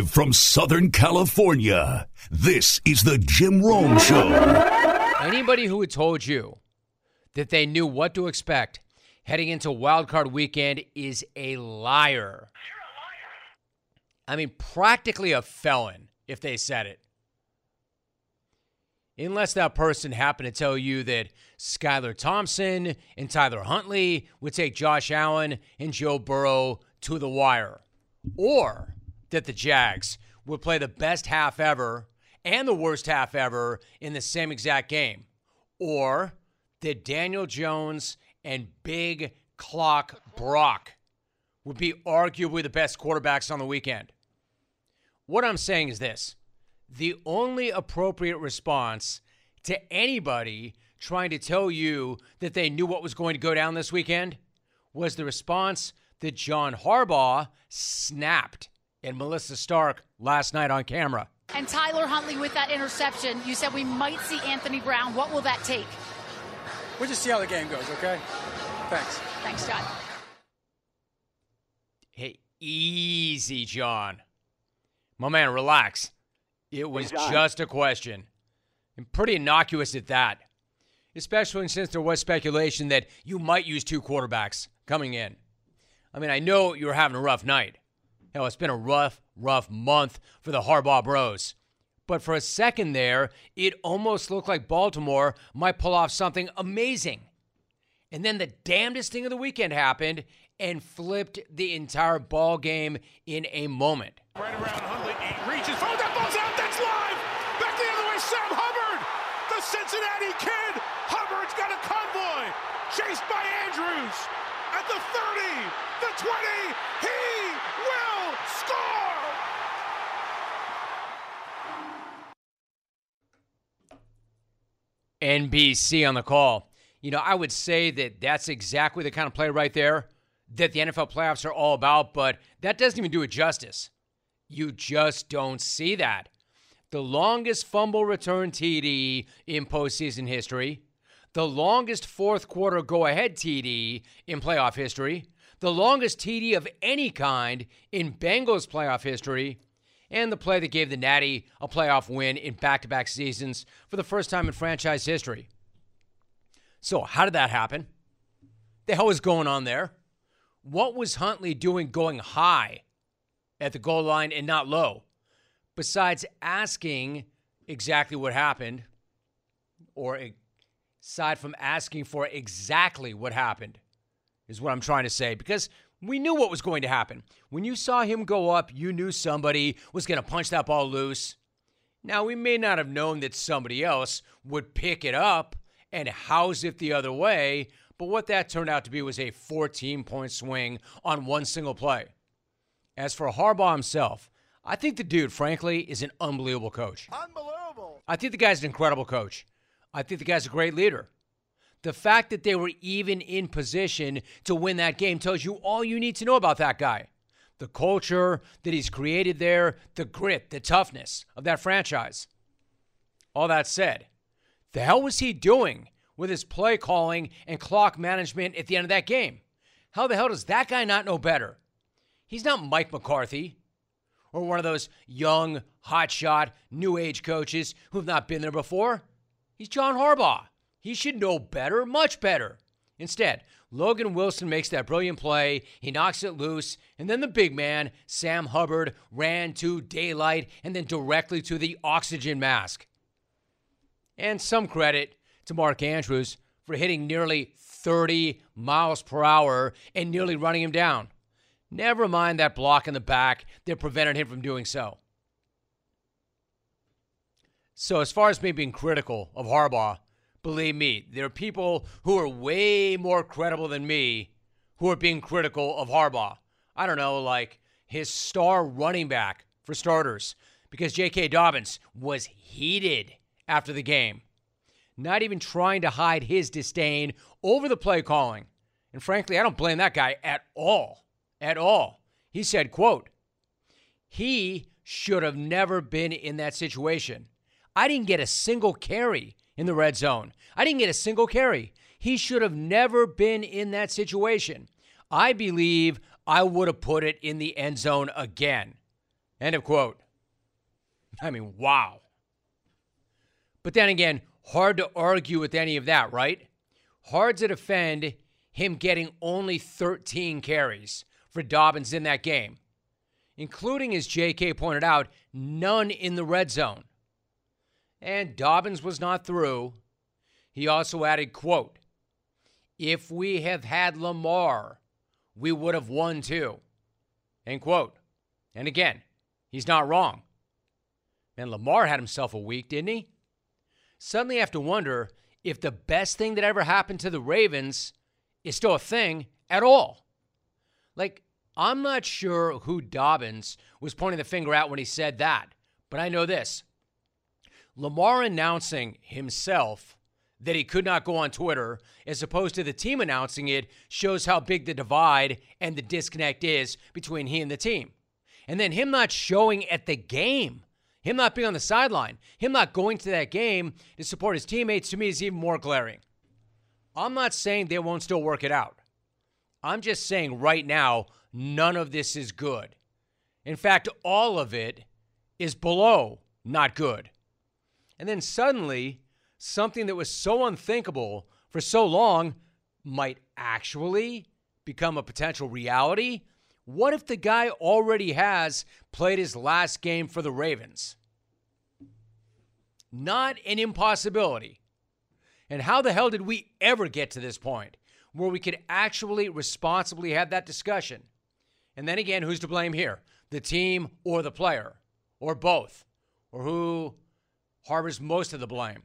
Live from Southern California, this is the Jim Rome Show. Anybody who had told you that they knew what to expect heading into wildcard weekend is a liar. You're a liar. I mean, practically a felon if they said it. Unless that person happened to tell you that Skylar Thompson and Tyler Huntley would take Josh Allen and Joe Burrow to the wire. Or that the Jags would play the best half ever and the worst half ever in the same exact game. Or that Daniel Jones and Big Clock Brock would be arguably the best quarterbacks on the weekend. What I'm saying is this. The only appropriate response to anybody trying to tell you that they knew what was going to go down this weekend was the response that John Harbaugh snapped at Melissa Stark last night on camera. And Tyler Huntley with that interception, you said we might see Anthony Brown. What will that take? We'll just see how the game goes, okay? Thanks. Thanks, John. Hey, easy, John. My man, relax. It was just a question, and pretty innocuous at that, especially since there was speculation that you might use two quarterbacks coming in. I mean, I know you were having a rough night. Hell, it's been a rough month for the Harbaugh Bros. But for a second there, it almost looked like Baltimore might pull off something amazing. And then the damnedest thing of the weekend happened and flipped the entire ball game in a moment. Right around Huntley, he reaches, oh, that ball's out, that's live! Back the other way, Sam Hubbard! The Cincinnati kid! Hubbard's got a convoy! Chased by Andrews! At the 30, the 20, he will score! NBC on the call. You know, I would say that that's exactly the kind of play right there that the NFL playoffs are all about, but that doesn't even do it justice. You just don't see that. The longest fumble return TD in postseason history, the longest fourth quarter go-ahead TD in playoff history, the longest TD of any kind in Bengals playoff history, and the play that gave the Natty a playoff win in back-to-back seasons for the first time in franchise history. So how did that happen? The hell was going on there? What was Huntley doing going high at the goal line and not low? Besides asking exactly what happened, or aside from asking for exactly what happened, is what I'm trying to say, because we knew what was going to happen. When you saw him go up, you knew somebody was going to punch that ball loose. Now, we may not have known that somebody else would pick it up and house it the other way, but what that turned out to be was a 14-point swing on one single play. As for Harbaugh himself, I think the dude, frankly, is an unbelievable coach. Unbelievable. I think the guy's an incredible coach. I think the guy's a great leader. The fact that they were even in position to win that game tells you all you need to know about that guy. The culture that he's created there, the grit, the toughness of that franchise. All that said, the hell was he doing with his play calling and clock management at the end of that game? How the hell does that guy not know better? He's not Mike McCarthy or one of those young, hotshot, new age coaches who've not been there before. He's John Harbaugh. He should know better, much better. Instead, Logan Wilson makes that brilliant play, he knocks it loose, and then the big man, Sam Hubbard, ran to daylight and then directly to the oxygen mask. And some credit to Mark Andrews for hitting nearly 30 miles per hour and nearly running him down. Never mind that block in the back that prevented him from doing so. So as far as me being critical of Harbaugh, believe me, there are people who are way more credible than me who are being critical of Harbaugh. I don't know, like his star running back for starters, because J.K. Dobbins was heated after the game, not even trying to hide his disdain over the play calling. And frankly, I don't blame that guy at all. At all. He said, quote, "He should have never been in that situation. I didn't get a single carry in the red zone. I didn't get a single carry. He should have never been in that situation. I believe I would have put it in the end zone again." End of quote. I mean, wow. But then again, hard to argue with any of that, right? Hard to defend him getting only 13 carries for Dobbins in that game, including, as J.K. pointed out, none in the red zone. And Dobbins was not through. He also added, quote, if we have had Lamar, we would have won too, end quote. And again, he's not wrong. And Lamar had himself a week, didn't he? Suddenly I have to wonder if the best thing that ever happened to the Ravens is still a thing at all. Like, I'm not sure who Dobbins was pointing the finger at when he said that, but I know this. Lamar announcing himself that he could not go on Twitter, as opposed to the team announcing it, shows how big the divide and the disconnect is between he and the team. And then him not showing at the game, him not being on the sideline, him not going to that game to support his teammates, to me is even more glaring. I'm not saying they won't still work it out. I'm just saying right now, none of this is good. In fact, all of it is below not good. And then suddenly, something that was so unthinkable for so long might actually become a potential reality. What if the guy already has played his last game for the Ravens? Not an impossibility. And how the hell did we ever get to this point where we could actually responsibly have that discussion? And then again, who's to blame here? The team or the player? Or both? Or who harbors most of the blame?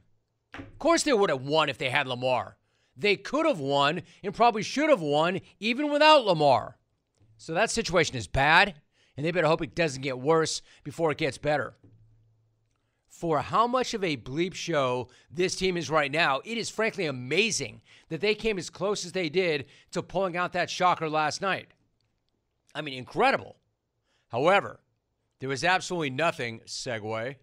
Of course they would have won if they had Lamar. They could have won and probably should have won even without Lamar. So that situation is bad, and they better hope it doesn't get worse before it gets better. For how much of a bleep show this team is right now, it is frankly amazing that they came as close as they did to pulling out that shocker last night. I mean, incredible. However, there was absolutely nothing, segue,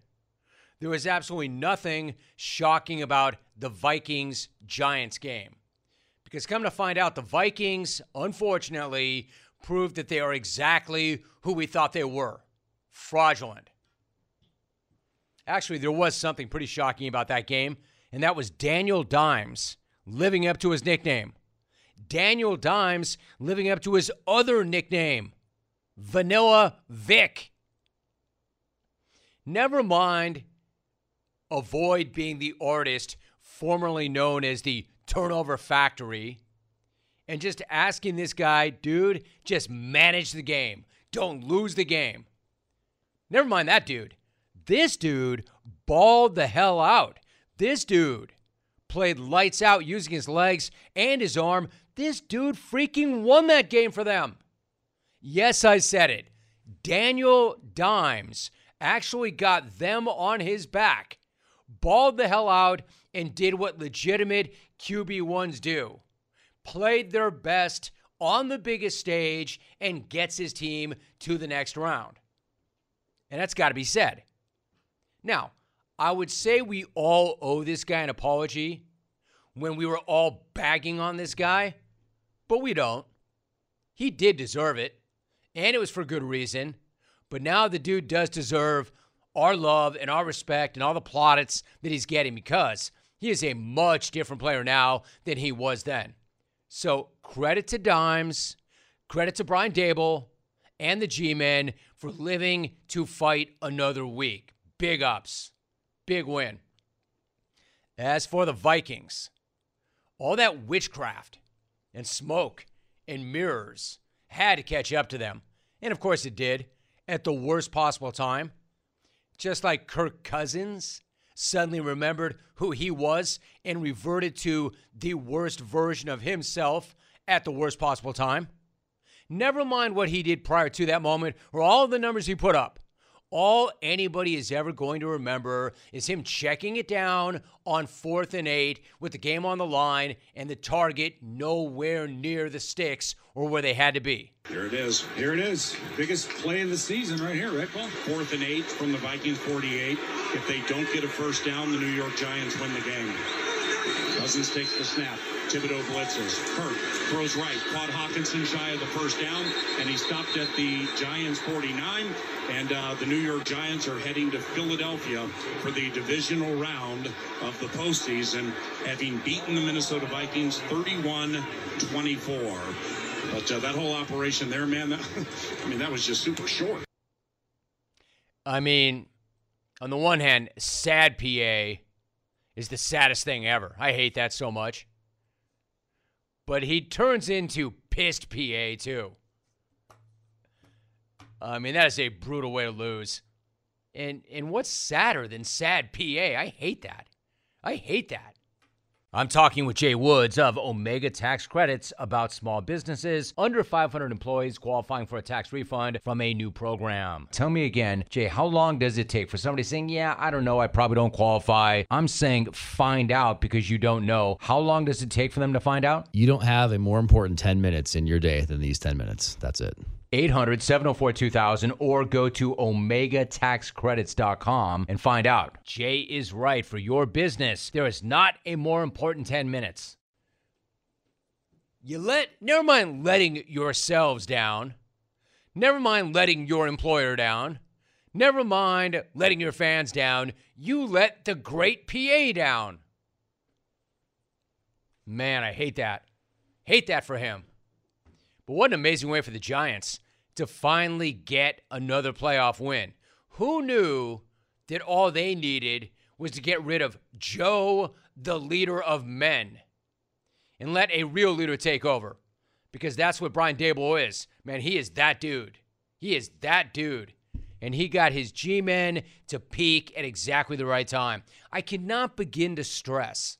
there was absolutely nothing shocking about the Vikings-Giants game. Because come to find out, the Vikings, unfortunately, proved that they are exactly who we thought they were. Fraudulent. Actually, there was something pretty shocking about that game, and that was Daniel Dimes living up to his nickname. Daniel Dimes living up to his other nickname, Vanilla Vic. Never mind, avoid being the artist formerly known as the Turnover Factory and just asking this guy, dude, just manage the game. Don't lose the game. Never mind that dude. This dude balled the hell out. This dude played lights out using his legs and his arm. This dude freaking won that game for them. Yes, I said it. Daniel Dimes actually got them on his back, balled the hell out, and did what legitimate QB1s do. Played their best on the biggest stage and gets his team to the next round. And that's got to be said. Now, I would say we all owe this guy an apology when we were all bagging on this guy, but we don't. He did deserve it, and it was for good reason. But now the dude does deserve our love and our respect and all the plaudits that he's getting because he is a much different player now than he was then. So credit to Dimes, credit to Brian Daboll and the G-Men for living to fight another week. Big ups, big win. As for the Vikings, all that witchcraft and smoke and mirrors had to catch up to them. And of course it did. At the worst possible time, just like Kirk Cousins suddenly remembered who he was and reverted to the worst version of himself at the worst possible time. Never mind what he did prior to that moment or all the numbers he put up. All anybody is ever going to remember is him checking it down on 4th and 8 with the game on the line and the target nowhere near the sticks or where they had to be. Here it is. Here it is. Biggest play of the season right here, right, Paul? 4th and 8 from the Vikings 48. If they don't get a first down, the New York Giants win the game. Cousins takes the snap. Thibodeau blitzes. Kirk throws right. Quad Hockenson shy of the first down, and he stopped at the Giants 49. And the New York Giants are heading to Philadelphia for the divisional round of the postseason, having beaten the Minnesota Vikings 31-24. But that whole operation there, man, that was just super short. I mean, on the one hand, sad PA is the saddest thing ever. I hate that so much. But he turns into pissed PA, too. I mean, that is a brutal way to lose. And what's sadder than sad PA? I hate that. I hate that. I'm talking with Jay Woods of Omega Tax Credits about small businesses under 500 employees qualifying for a tax refund from a new program. Tell me again, Jay, how long does it take for somebody saying, yeah, I don't know, I probably don't qualify? I'm saying find out, because you don't know. How long does it take for them to find out? You don't have a more important 10 minutes in your day than these 10 minutes. That's it. 800-704-2000 or go to OmegaTaxCredits.com and find out. Jay is right. For your business, there is not a more important 10 minutes. Never mind letting yourselves down. Never mind letting your employer down. Never mind letting your fans down. You let the great PA down. Man, I hate that. Hate that for him. But what an amazing way for the Giants to finally get another playoff win. Who knew that all they needed was to get rid of Joe, the leader of men, and let a real leader take over? Because that's what Brian Daboll is. Man, he is that dude. He is that dude. And he got his G-men to peak at exactly the right time. I cannot begin to stress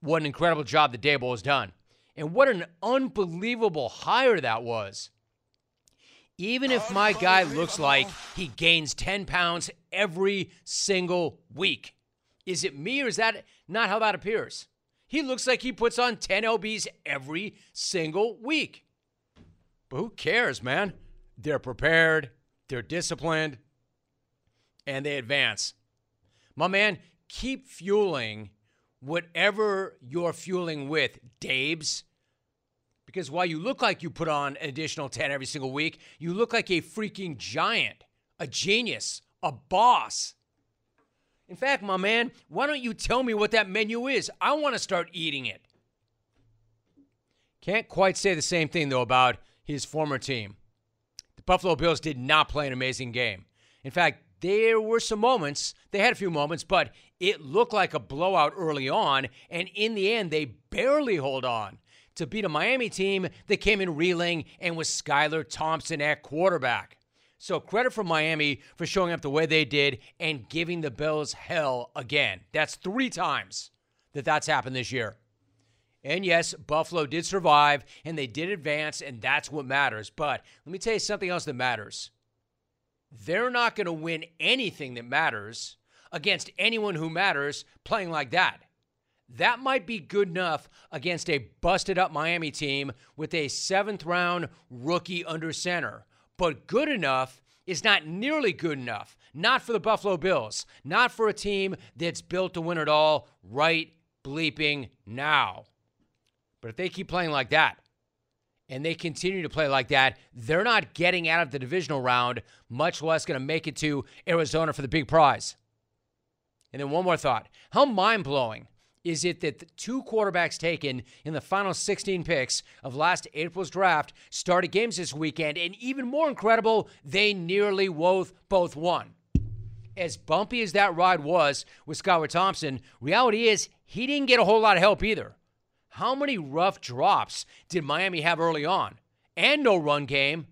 what an incredible job that Daboll has done. And what an unbelievable hire that was. Even if my guy looks like he gains 10 pounds every single week. Is it me, or is that not how that appears? He looks like he puts on 10 lbs every single week. But who cares, man? They're prepared, they're disciplined, and they advance. My man, keep fueling whatever you're fueling with, Dabes. Because while you look like you put on an additional 10 every single week, you look like a freaking giant, a genius, a boss. In fact, my man, why don't you tell me what that menu is? I want to start eating it. Can't quite say the same thing, though, about his former team. The Buffalo Bills did not play an amazing game. In fact, there were some moments, they had a few moments, but it looked like a blowout early on, and in the end, they barely hold on to beat a Miami team that came in reeling and was Skylar Thompson at quarterback. So credit for Miami for showing up the way they did and giving the Bills hell again. That's 3 times that's happened this year. And yes, Buffalo did survive, and they did advance, and that's what matters. But let me tell you something else that matters. They're not going to win anything that matters against anyone who matters playing like that. That might be good enough against a busted-up Miami team with a 7th-round rookie under center. But good enough is not nearly good enough. Not for the Buffalo Bills. Not for a team that's built to win it all right bleeping now. But if they keep playing like that, and they continue to play like that, they're not getting out of the divisional round, much less going to make it to Arizona for the big prize. And then one more thought. How mind-blowing is it that the 2 quarterbacks taken in the final 16 picks of last April's draft started games this weekend, and even more incredible, they nearly both won. As bumpy as that ride was with Skylar Thompson, reality is he didn't get a whole lot of help either. How many rough drops did Miami have early on? And no run game,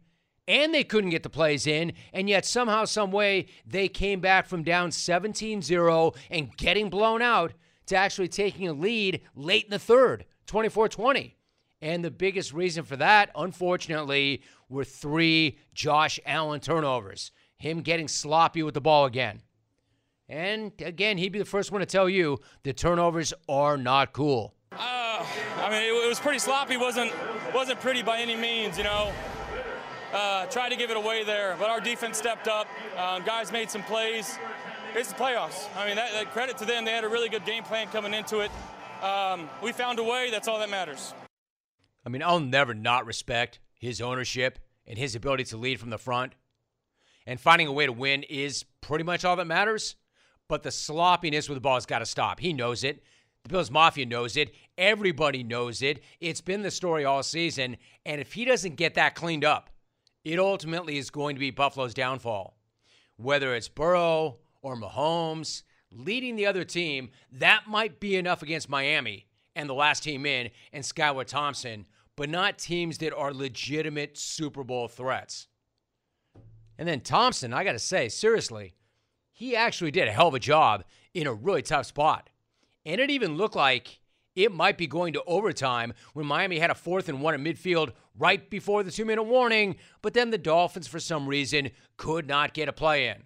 and they couldn't get the plays in, and yet somehow, someway, they came back from down 17-0 and getting blown out to actually taking a lead late in the third, 24-20. And the biggest reason for that, unfortunately, were 3 Josh Allen turnovers. Him getting sloppy with the ball again. And again, he'd be the first one to tell you the turnovers are not cool. It was pretty sloppy. Wasn't pretty by any means, you know. Tried to give it away there, but our defense stepped up. Guys made some plays. It's the playoffs. Credit to them. They had a really good game plan coming into it. We found a way. That's all that matters. I mean, I'll never not respect his ownership and his ability to lead from the front. And finding a way to win is pretty much all that matters. But the sloppiness with the ball has got to stop. He knows it. The Bills Mafia knows it. Everybody knows it. It's been the story all season. And if he doesn't get that cleaned up, it ultimately is going to be Buffalo's downfall. Whether it's Burrow or Mahomes leading the other team, that might be enough against Miami and the last team in and Skylar Thompson, but not teams that are legitimate Super Bowl threats. And then Thompson, I got to say, seriously, he actually did a hell of a job in a really tough spot. And it even looked like it might be going to overtime when Miami had a 4th and 1 in midfield right before the 2-minute warning, but then the Dolphins, for some reason, could not get a play in.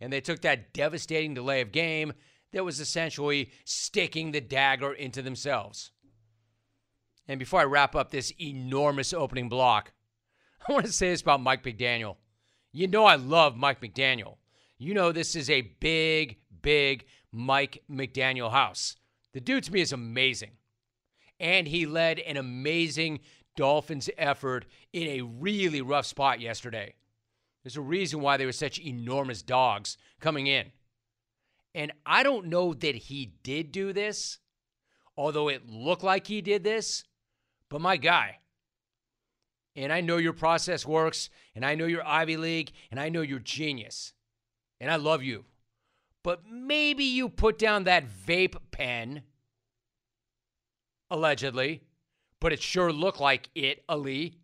And they took that devastating delay of game that was essentially sticking the dagger into themselves. And before I wrap up this enormous opening block, I want to say this about Mike McDaniel. You know I love Mike McDaniel. You know this is a big, big Mike McDaniel house. The dude to me is amazing. And he led an amazing Dolphins effort in a really rough spot yesterday. There's a reason why they were such enormous dogs coming in. And I don't know that he did do this, although it looked like he did this, but my guy. And I know your process works, and I know your Ivy League, and I know you're genius. And I love you. But maybe you put down that vape pen, allegedly, but it sure looked like it, Ali.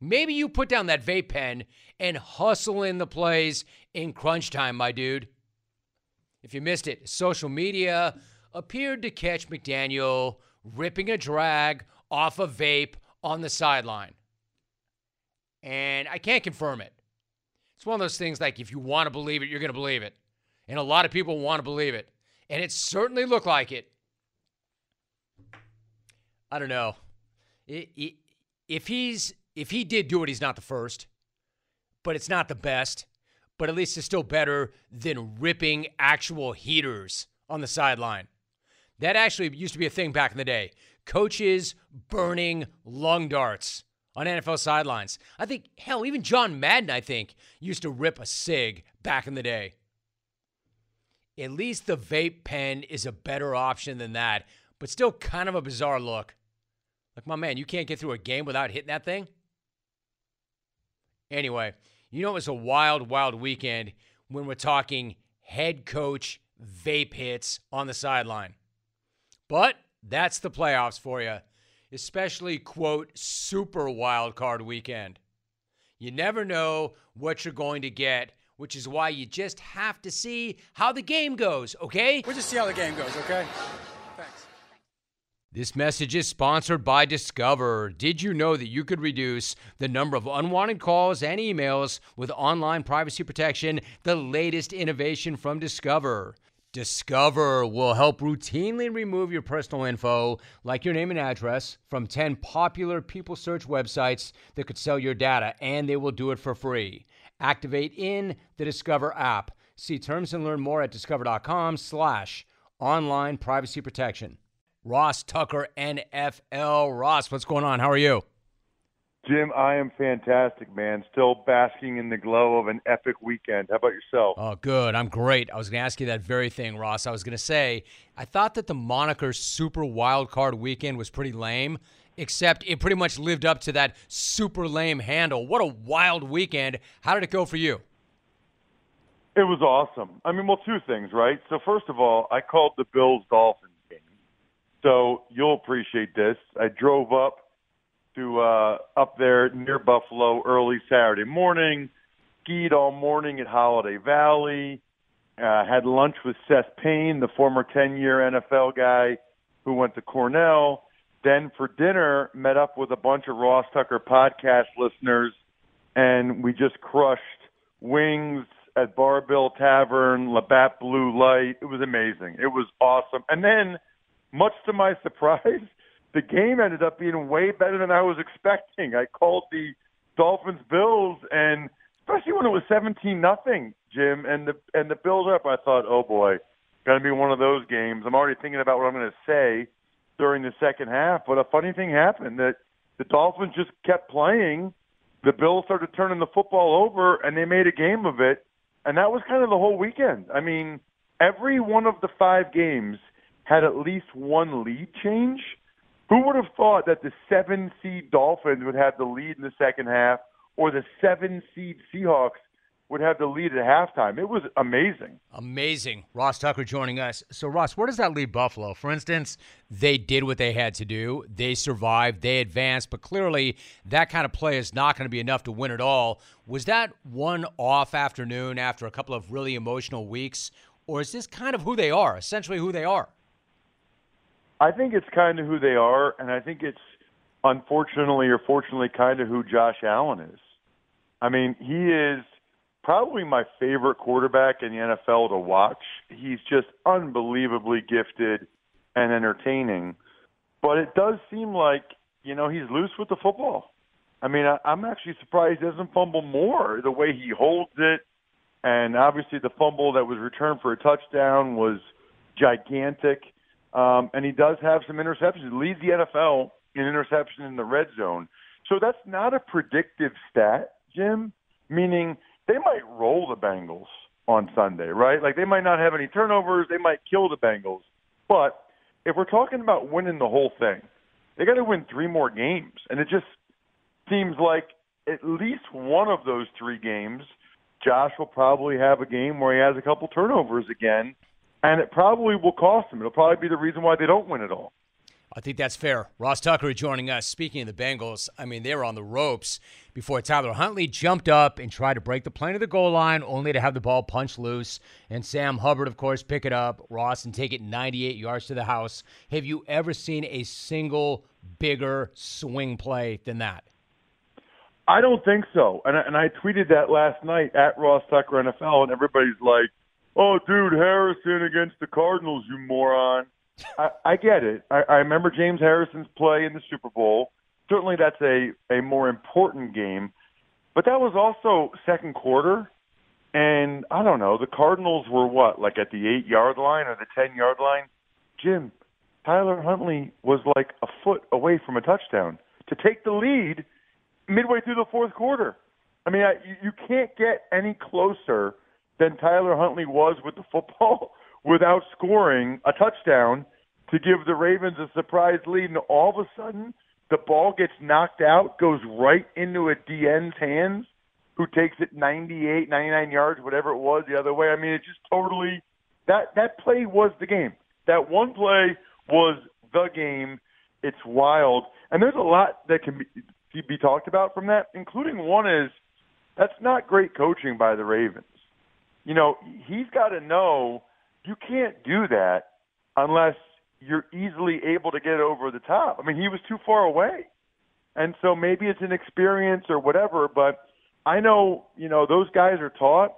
Maybe you put down that vape pen and hustle in the plays in crunch time, my dude. If you missed it, social media appeared to catch McDaniel ripping a drag off a vape on the sideline. And I can't confirm it. It's one of those things like if you want to believe it, you're going to believe it. And a lot of people want to believe it. And it certainly looked like it. I don't know. If he did do it, he's not the first. But it's not the best. But at least it's still better than ripping actual heaters on the sideline. That actually used to be a thing back in the day. Coaches burning lung darts on NFL sidelines. I think, hell, even John Madden, I think, used to rip a cig back in the day. At least the vape pen is a better option than that, but still kind of a bizarre look. Like, my man, you can't get through a game without hitting that thing? Anyway, you know it was a wild, wild weekend when we're talking head coach vape hits on the sideline. But that's the playoffs for you, especially, quote, super wild card weekend. You never know what you're going to get, which is why you just have to see how the game goes, okay? We'll just see how the game goes, okay? Thanks. This message is sponsored by Discover. Did you know that you could reduce the number of unwanted calls and emails with online privacy protection, the latest innovation from Discover? Discover will help routinely remove your personal info, like your name and address, from 10 popular people search websites that could sell your data, and they will do it for free. Activate in the Discover app. See terms and learn more at discover.com/online privacy protection. Ross Tucker, NFL. Ross, what's going on? How are you? Jim, I am fantastic, man. Still basking in the glow of an epic weekend. How about yourself? Oh, good. I'm great. I was going to ask you that very thing, Ross. I was going to say, I thought that the moniker Super Wild Card Weekend was pretty lame, except it pretty much lived up to that super lame handle. What a wild weekend. How did it go for you? It was awesome. I mean, well, two things, right? So first of all, I called the Bills-Dolphins game. So you'll appreciate this. I drove up to up there near Buffalo early Saturday morning, skied all morning at Holiday Valley, had lunch with Seth Payne, the former 10-year NFL guy who went to Cornell. Then for dinner, met up with a bunch of Ross Tucker podcast listeners, and we just crushed wings at Bar Bill Tavern, Labatt Blue Light. It was amazing. It was awesome. And then, much to my surprise, the game ended up being way better than I was expecting. I called the Dolphins-Bills, and especially when it was 17-0, Jim, and the Bills up, I thought, oh, boy, going to be one of those games. I'm already thinking about what I'm going to say during the second half. But a funny thing happened that the Dolphins just kept playing. The Bills started turning the football over, and they made a game of it. And that was kind of the whole weekend. I mean, every one of the five games had at least one lead change. Who would have thought that the 7-seed Dolphins would have the lead in the second half, or the 7-seed Seahawks would have the lead at halftime? It was amazing. Amazing. Ross Tucker joining us. So, Ross, where does that leave Buffalo? For instance, they did what they had to do. They survived. They advanced. But clearly, that kind of play is not going to be enough to win it all. Was that one off afternoon after a couple of really emotional weeks? Or is this kind of who they are, essentially who they are? I think it's kind of who they are, and I think it's, unfortunately or fortunately, kind of who Josh Allen is. I mean, he is probably my favorite quarterback in the NFL to watch. He's just unbelievably gifted and entertaining. But it does seem like, you know, he's loose with the football. I mean, I'm actually surprised he doesn't fumble more, the way he holds it. And obviously the fumble that was returned for a touchdown was gigantic. And he does have some interceptions. He leads the NFL in interception in the red zone. So that's not a predictive stat, Jim, meaning they might roll the Bengals on Sunday, right? Like, they might not have any turnovers. They might kill the Bengals. But if we're talking about winning the whole thing, they got to win three more games. And it just seems like at least one of those three games, Josh will probably have a game where he has a couple turnovers again. And it probably will cost him. It'll probably be the reason why they don't win it all. I think that's fair. Ross Tucker joining us. Speaking of the Bengals, I mean, they were on the ropes before Tyler Huntley jumped up and tried to break the plane of the goal line, only to have the ball punched loose. And Sam Hubbard, of course, pick it up, Ross, and take it 98 yards to the house. Have you ever seen a single bigger swing play than that? I don't think so. And I tweeted that last night at Ross Tucker NFL, and everybody's like, "Oh, dude, Harrison against the Cardinals, you moron." I get it. I remember James Harrison's play in the Super Bowl. Certainly that's a more important game. But that was also second quarter. And I don't know, the Cardinals were what, like at the 8-yard line or the 10-yard line? Jim, Tyler Huntley was like a foot away from a touchdown to take the lead midway through the fourth quarter. I mean, you can't get any closer than Tyler Huntley was with the football without scoring a touchdown to give the Ravens a surprise lead. And all of a sudden, the ball gets knocked out, goes right into a DN's hands, who takes it 98, 99 yards, whatever it was, the other way. I mean, it just totally – that play was the game. That one play was the game. It's wild. And there's a lot that can be talked about from that, including one is that's not great coaching by the Ravens. You know, he's got to know you can't do that unless you're easily able to get over the top. I mean, he was too far away. And so maybe it's an experience or whatever, but I know, you know, those guys are taught,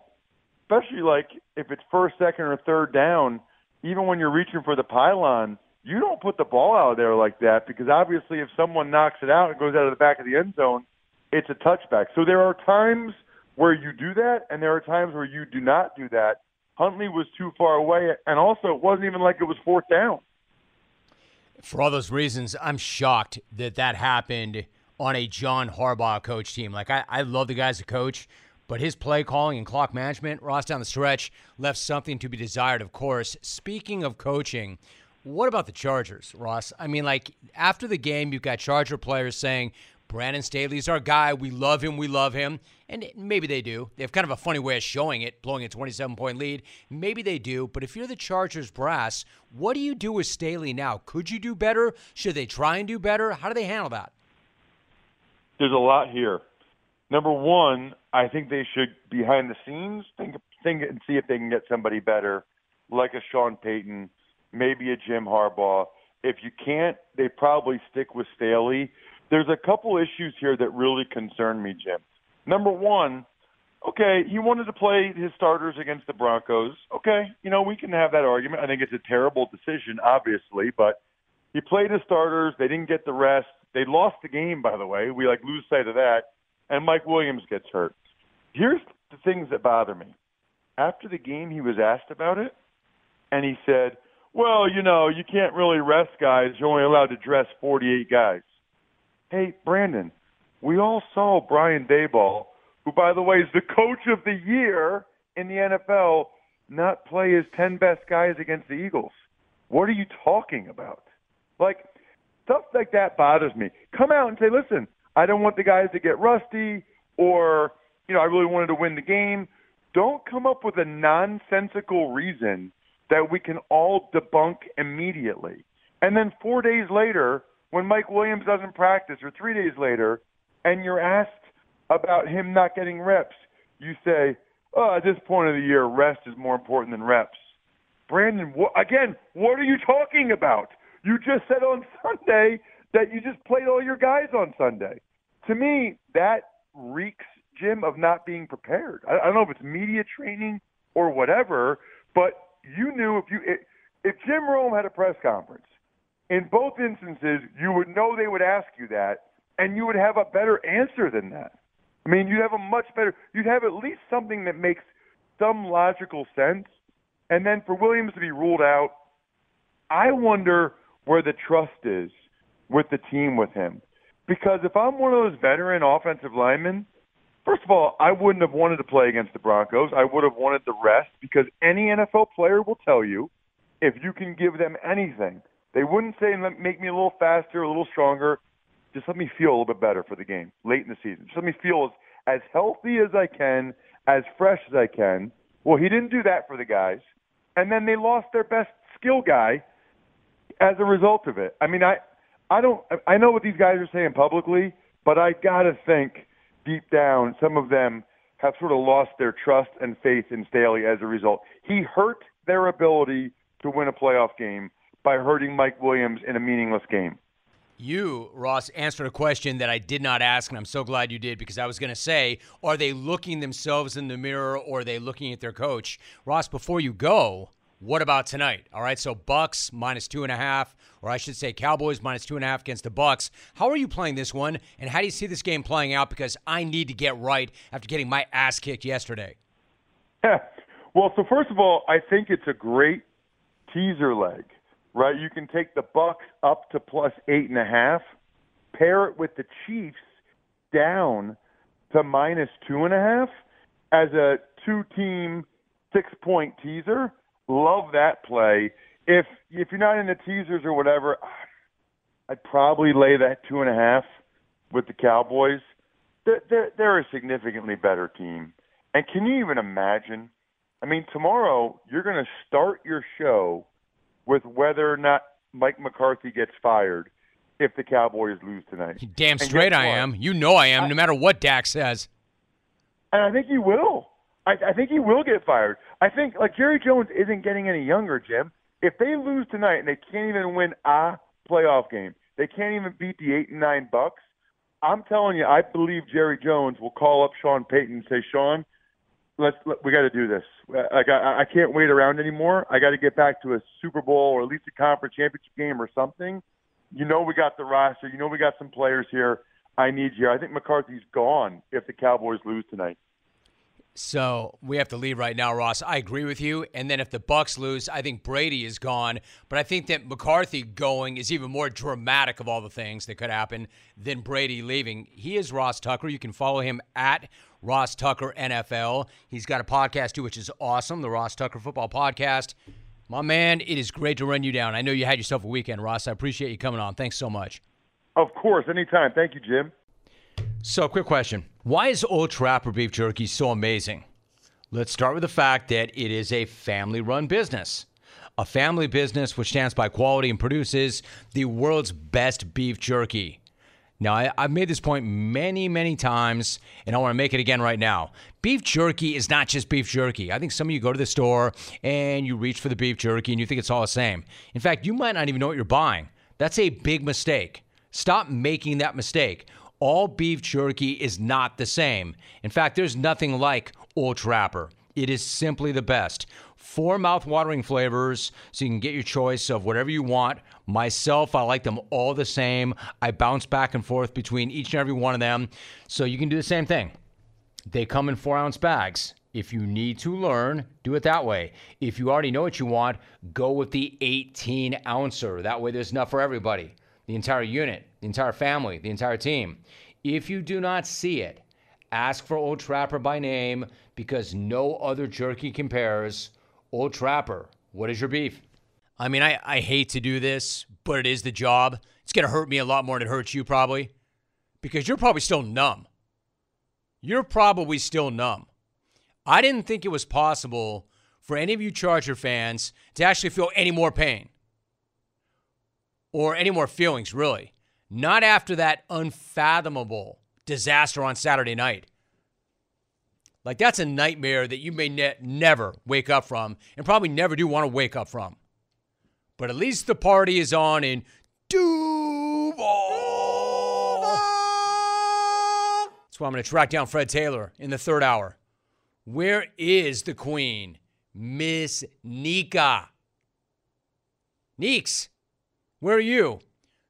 especially like if it's first, second, or third down, even when you're reaching for the pylon, you don't put the ball out there like that, because obviously if someone knocks it out and goes out of the back of the end zone, it's a touchback. So there are times where you do that, and there are times where you do not do that. Huntley was too far away, and also it wasn't even like it was fourth down. For all those reasons, I'm shocked that that happened on a John Harbaugh coach team. Like, I love the guy as a coach, but his play calling and clock management, Ross, down the stretch, left something to be desired, of course. Speaking of coaching, what about the Chargers, Ross? I mean, like, after the game, you've got Charger players saying, "Brandon Staley's our guy. We love him. We love him." And maybe they do. They have kind of a funny way of showing it, blowing a 27-point lead. Maybe they do. But if you're the Chargers brass, what do you do with Staley now? Could you do better? Should they try and do better? How do they handle that? There's a lot here. Number one, I think they should, behind the scenes, think and see if they can get somebody better, like a Sean Payton, maybe a Jim Harbaugh. If you can't, they probably stick with Staley. There's a couple issues here that really concern me, Jim. Number one, okay, he wanted to play his starters against the Broncos. Okay, you know, we can have that argument. I think it's a terrible decision, obviously, but he played his starters. They didn't get the rest. They lost the game, by the way. We, like, lose sight of that. And Mike Williams gets hurt. Here's the things that bother me. After the game, he was asked about it, and he said, well, you know, you can't really rest guys. You're only allowed to dress 48 guys. Hey, Brandon, we all saw Brian Daboll, who, by the way, is the coach of the year in the NFL, not play his 10 best guys against the Eagles. What are you talking about? Like, stuff like that bothers me. Come out and say, listen, I don't want the guys to get rusty, or, you know, I really wanted to win the game. Don't come up with a nonsensical reason that we can all debunk immediately. And then 4 days later, when Mike Williams doesn't practice, or 3 days later, and you're asked about him not getting reps, you say, oh, at this point of the year, rest is more important than reps. Brandon, again, what are you talking about? You just said on Sunday that you just played all your guys on Sunday. To me, that reeks, Jim, of not being prepared. I don't know if it's media training or whatever, but you knew if Jim Rome had a press conference, in both instances, you would know they would ask you that, and you would have a better answer than that. I mean, you'd have at least something that makes some logical sense. And then for Williams to be ruled out, I wonder where the trust is with the team with him. Because if I'm one of those veteran offensive linemen, first of all, I wouldn't have wanted to play against the Broncos. I would have wanted the rest, because any NFL player will tell you, if you can give them anything, they wouldn't say, make me a little faster, a little stronger. Just let me feel a little bit better for the game late in the season. Just let me feel as healthy as I can, as fresh as I can. Well, he didn't do that for the guys. And then they lost their best skill guy as a result of it. I mean, I know what these guys are saying publicly, but I got to think deep down some of them have sort of lost their trust and faith in Staley as a result. He hurt their ability to win a playoff game by hurting Mike Williams in a meaningless game. You, Ross, answered a question that I did not ask, and I'm so glad you did, because I was going to say, are they looking themselves in the mirror, or are they looking at their coach? Ross, before you go, what about tonight? All right, so Bucks -2.5, or I should say Cowboys -2.5 against the Bucks. How are you playing this one, and how do you see this game playing out? Because I need to get right after getting my ass kicked yesterday. Yeah. Well, so first of all, I think it's a great teaser leg. Right, you can take the Bucks up to +8.5, pair it with the Chiefs down to -2.5 as a 2-team 6-point teaser. Love that play. If you're not into teasers or whatever, I'd probably lay that 2.5 with the Cowboys. They're a significantly better team. And can you even imagine? I mean, tomorrow you're going to start your show with whether or not Mike McCarthy gets fired if the Cowboys lose tonight. Damn straight I am. You know I am, no matter what Dak says. And I think he will. I think he will get fired. I think, like, Jerry Jones isn't getting any younger, Jim. If they lose tonight and they can't even win a playoff game, they can't even beat the 8 and 9 Bucks, I'm telling you, I believe Jerry Jones will call up Sean Payton and say, Sean, we got to do this. Like, I can't wait around anymore. I got to get back to a Super Bowl, or at least a conference championship game or something. You know, we got the roster. You know, we got some players here. I need you. I think McCarthy's gone if the Cowboys lose tonight. So we have to leave right now, Ross. I agree with you. And then if the Bucks lose, I think Brady is gone. But I think that McCarthy going is even more dramatic of all the things that could happen than Brady leaving. He is Ross Tucker. You can follow him at Ross Tucker NFL. He's got a podcast too, which is awesome, the Ross Tucker Football Podcast. My man, it is great to run you down. I know you had yourself a weekend, Ross. I appreciate you coming on. Thanks so much. Of course, anytime. Thank you, Jim. So, quick question. Why is Old Trapper Beef Jerky so amazing? Let's start with the fact that it is a family-run business. A family business which stands by quality and produces the world's best beef jerky. Now, I've made this point many, many times, and I want to make it again right now. Beef jerky is not just beef jerky. I think some of you go to the store, and you reach for the beef jerky, and you think it's all the same. In fact, you might not even know what you're buying. That's a big mistake. Stop making that mistake. All beef jerky is not the same. In fact, there's nothing like Old Trapper. It is simply the best. 4 mouth-watering flavors, so you can get your choice of whatever you want. Myself, I like them all the same. I bounce back and forth between each and every one of them. So you can do the same thing. They come in 4-ounce bags. If you need to learn, do it that way. If you already know what you want, go with the 18-ouncer. That way there's enough for everybody, the entire unit, the entire family, the entire team. If you do not see it, ask for Old Trapper by name, because no other jerky compares. Old Trapper, what is your beef? I mean, I hate to do this, but it is the job. It's going to hurt me a lot more than it hurts you probably, because you're probably still numb. I didn't think it was possible for any of you Charger fans to actually feel any more pain or any more feelings, really. Not after that unfathomable disaster on Saturday night. Like, that's a nightmare that you may never wake up from, and probably never do want to wake up from. But at least the party is on in Duval. That's why I'm going to track down Fred Taylor in the third hour. Where is the queen, Miss Nika? Neeks, where are you?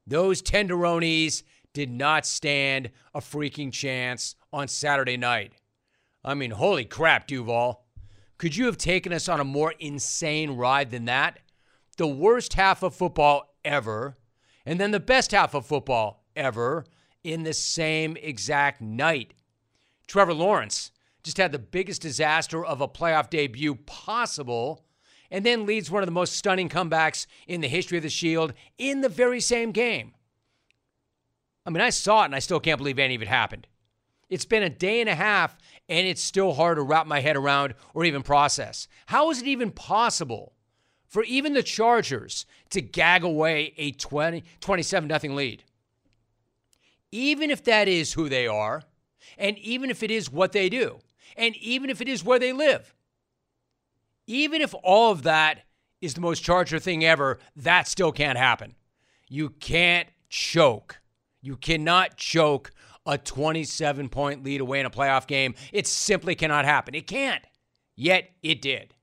Those tenderonis did not stand a freaking chance on Saturday night. I mean, holy crap, Duval. Could you have taken us on a more insane ride than that? The worst half of football ever, and then the best half of football ever in the same exact night. Trevor Lawrence just had the biggest disaster of a playoff debut possible, and then leads one of the most stunning comebacks in the history of the Shield in the very same game. I mean, I saw it, and I still can't believe any of it happened. It's been a day and a half, and it's still hard to wrap my head around or even process. How is it even possible for even the Chargers to gag away a 27-0 lead? Even if that is who they are, and even if it is what they do, and even if it is where they live, even if all of that is the most Charger thing ever, that still can't happen. You can't choke. You cannot choke a 27-point lead away in a playoff game. It simply cannot happen. It can't. Yet it did.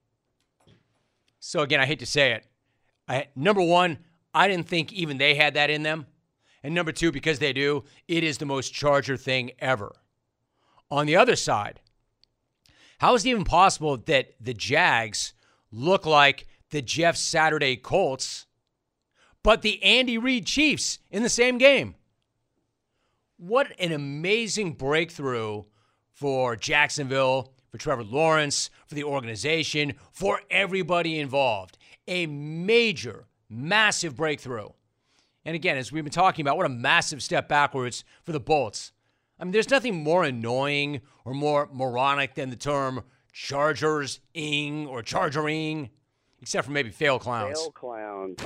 So again, I hate to say it. Number one, I didn't think even they had that in them. And number two, because they do, it is the most Charger thing ever. On the other side, how is it even possible that the Jags look like the Jeff Saturday Colts, but the Andy Reid Chiefs in the same game? What an amazing breakthrough for Jacksonville, for Trevor Lawrence, for the organization, for everybody involved. A major, massive breakthrough. And again, as we've been talking about, what a massive step backwards for the Bolts. I mean, there's nothing more annoying or more moronic than the term Chargers-ing or Charger-ing, except for maybe fail clowns. Fail clowns.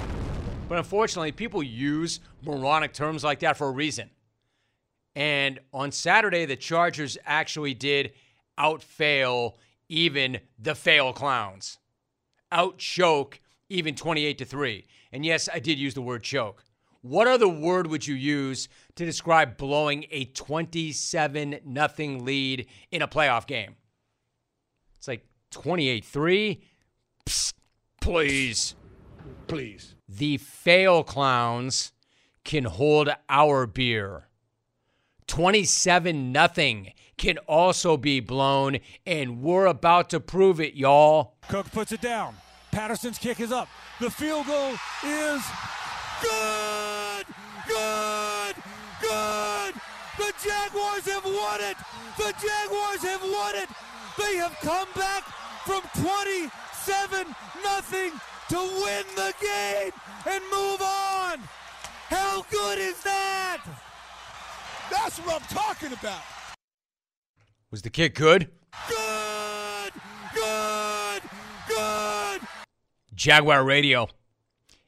But unfortunately, people use moronic terms like that for a reason. And on Saturday, the Chargers actually did outfail even the fail clowns, outchoke even 28-3. And yes, I did use the word choke. What other word would you use to describe blowing a 27-0 lead in a playoff game? It's like 28-3. Psst, please. Please. The fail clowns can hold our beer. 27-0 can also be blown, and we're about to prove it, y'all. Cook puts it down. Patterson's kick is up. The field goal is good! Good! Good! The Jaguars have won it! The Jaguars have won it! They have come back from 27-0 to win the game and move on! How good is that? That's what I'm talking about. Was the kick good? Good! Good! Good! Jaguar Radio.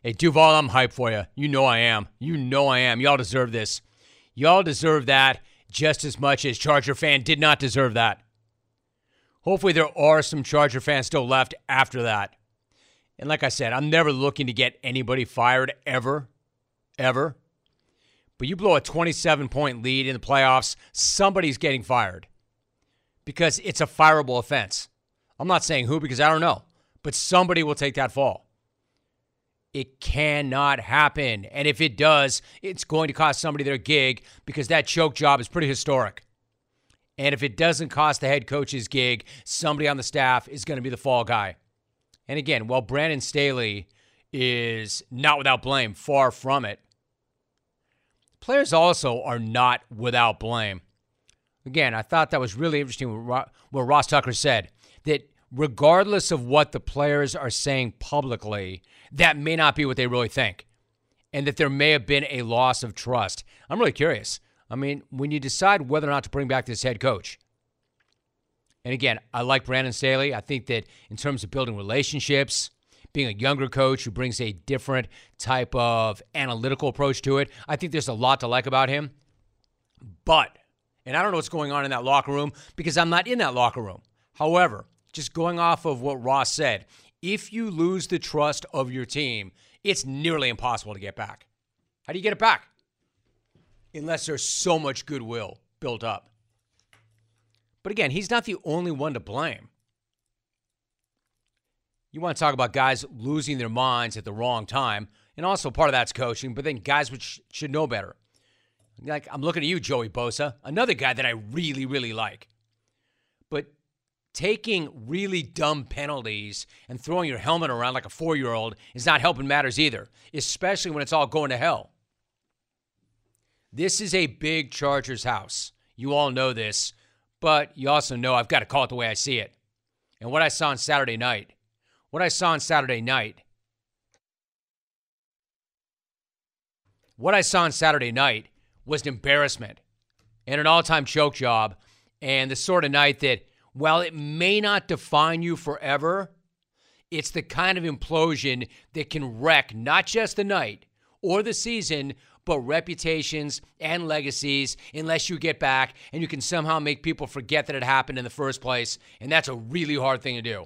Hey, Duval, I'm hyped for you. You know I am. Y'all deserve this. Y'all deserve that just as much as Charger fan did not deserve that. Hopefully there are some Charger fans still left after that. And like I said, I'm never looking to get anybody fired ever. Ever. But you blow a 27-point lead in the playoffs, somebody's getting fired because it's a fireable offense. I'm not saying who because I don't know, but somebody will take that fall. It cannot happen, and if it does, it's going to cost somebody their gig because that choke job is pretty historic. And if it doesn't cost the head coach's gig, somebody on the staff is going to be the fall guy. And again, while Brandon Staley is not without blame, far from it, players also are not without blame. Again, I thought that was really interesting what Ross Tucker said, that regardless of what the players are saying publicly, that may not be what they really think, and that there may have been a loss of trust. I'm really curious. I mean, when you decide whether or not to bring back this head coach, and again, I like Brandon Staley. I think that in terms of building relationships, being a younger coach who brings a different type of analytical approach to it, I think there's a lot to like about him. But, and I don't know what's going on in that locker room because I'm not in that locker room. However, just going off of what Ross said, if you lose the trust of your team, it's nearly impossible to get back. How do you get it back? Unless there's so much goodwill built up. But again, he's not the only one to blame. You want to talk about guys losing their minds at the wrong time, and also part of that's coaching, but then guys which should know better. Like, I'm looking at you, Joey Bosa, another guy that I really, really like. But taking really dumb penalties and throwing your helmet around like a 4-year-old is not helping matters either, especially when it's all going to hell. This is a big Chargers house. You all know this, but you also know I've got to call it the way I see it. And what I saw on Saturday night, was an embarrassment and an all-time choke job, and the sort of night that, while it may not define you forever, it's the kind of implosion that can wreck not just the night or the season, but reputations and legacies unless you get back and you can somehow make people forget that it happened in the first place, and that's a really hard thing to do.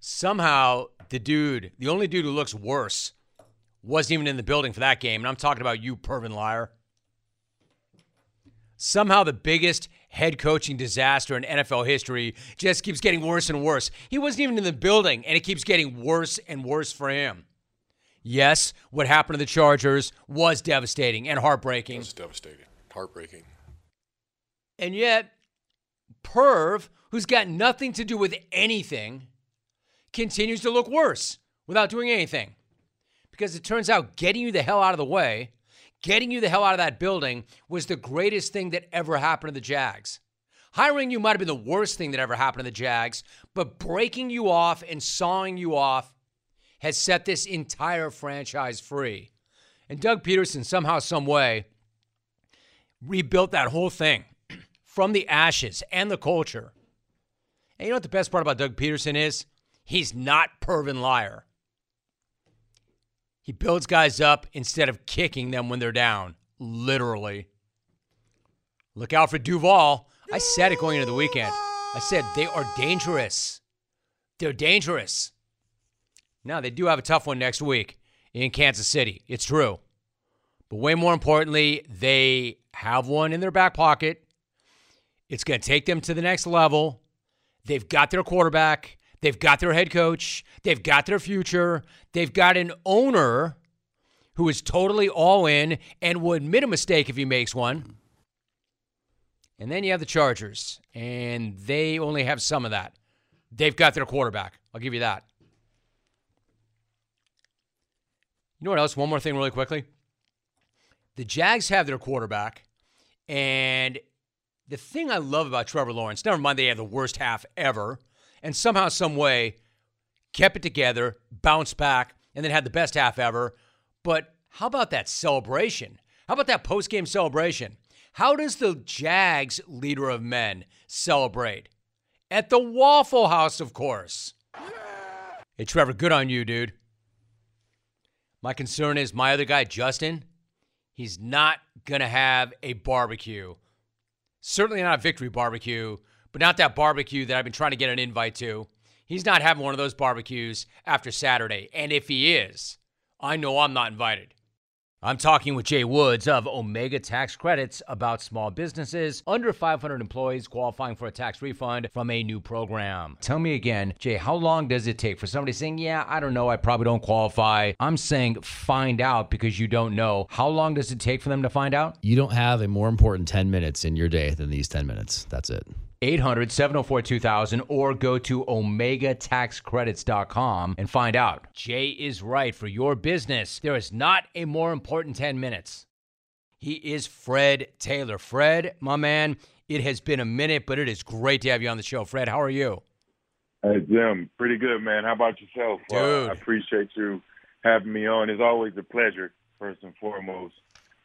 Somehow, the only dude who looks worse wasn't even in the building for that game, and I'm talking about you, Pervin Liar. Somehow the biggest head coaching disaster in NFL history just keeps getting worse and worse. He wasn't even in the building, and it keeps getting worse and worse for him. Yes, what happened to the Chargers was devastating and heartbreaking. It was devastating, heartbreaking. And yet, Perv, who's got nothing to do with anything, continues to look worse without doing anything. Because it turns out getting you the hell out of the way, getting you the hell out of that building was the greatest thing that ever happened to the Jags. Hiring you might have been the worst thing that ever happened to the Jags, but breaking you off and sawing you off has set this entire franchise free. And Doug Peterson somehow, some way, rebuilt that whole thing from the ashes and the culture. And you know what the best part about Doug Peterson is? He's not Pervin Liar. He builds guys up instead of kicking them when they're down, literally. Look out for Duval. I said it going into the weekend. I said they are dangerous. They're dangerous. Now, they do have a tough one next week in Kansas City. It's true. But way more importantly, they have one in their back pocket. It's going to take them to the next level. They've got their quarterback. They've got their head coach. They've got their future. They've got an owner who is totally all in and will admit a mistake if he makes one. And then you have the Chargers, and they only have some of that. They've got their quarterback. I'll give you that. You know what else? One more thing really quickly. The Jags have their quarterback, and the thing I love about Trevor Lawrence, never mind they had the worst half ever, and somehow, some way, kept it together, bounced back, and then had the best half ever. But how about that celebration? How about that post-game celebration? How does the Jags leader of men celebrate? At the Waffle House, of course. Hey, Trevor, good on you, dude. My concern is my other guy, Justin, he's not going to have a barbecue. Certainly not a victory barbecue, but not that barbecue that I've been trying to get an invite to. He's not having one of those barbecues after Saturday. And if he is, I know I'm not invited. I'm talking with Jay Woods of Omega Tax Credits about small businesses under 500 employees qualifying for a tax refund from a new program. Tell me again, Jay, how long does it take for somebody saying, yeah, I don't know, I probably don't qualify? I'm saying find out, because you don't know. How long does it take for them to find out? You don't have a more important 10 minutes in your day than these 10 minutes. That's it. 800-704-2000 or go to OmegaTaxCredits.com and find out. Jay is right. For your business, there is not a more important 10 minutes. He is Fred Taylor. Fred, my man, it has been a minute, but it is great to have you on the show. Fred, how are you? Hey, Jim, pretty good, man. How about yourself? Dude. I appreciate you having me on. It's always a pleasure, first and foremost.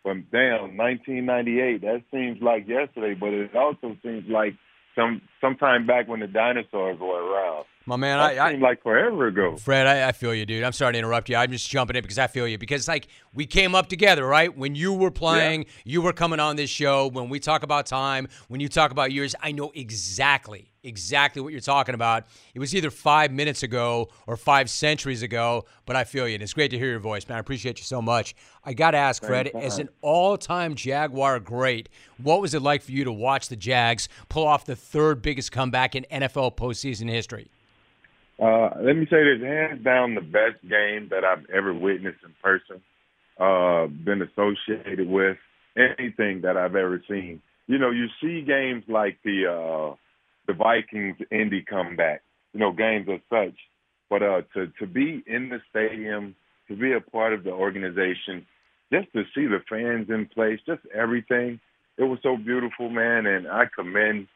But damn, 1998, that seems like yesterday, but it also seems like sometime back when the dinosaurs were around. My man, that seemed like forever ago. Fred, I feel you, dude. I'm sorry to interrupt you. I'm just jumping in because I feel you. Because, like, we came up together, right? When you were playing, you were coming on this show. When we talk about time, when you talk about years, I know exactly what you're talking about. It was either 5 minutes ago or 5 centuries ago, but I feel you, and it's great to hear your voice, man. I appreciate you so much. I got to ask, Fred, as an all-time Jaguar great, what was it like for you to watch the Jags pull off the third biggest comeback in NFL postseason history? Let me say this, hands down the best game that I've ever witnessed in person, been associated with anything that I've ever seen. You know, you see games like the Vikings Indy comeback, you know, games as such. But to be in the stadium, to be a part of the organization, just to see the fans in place, just everything, it was so beautiful, man. And I commend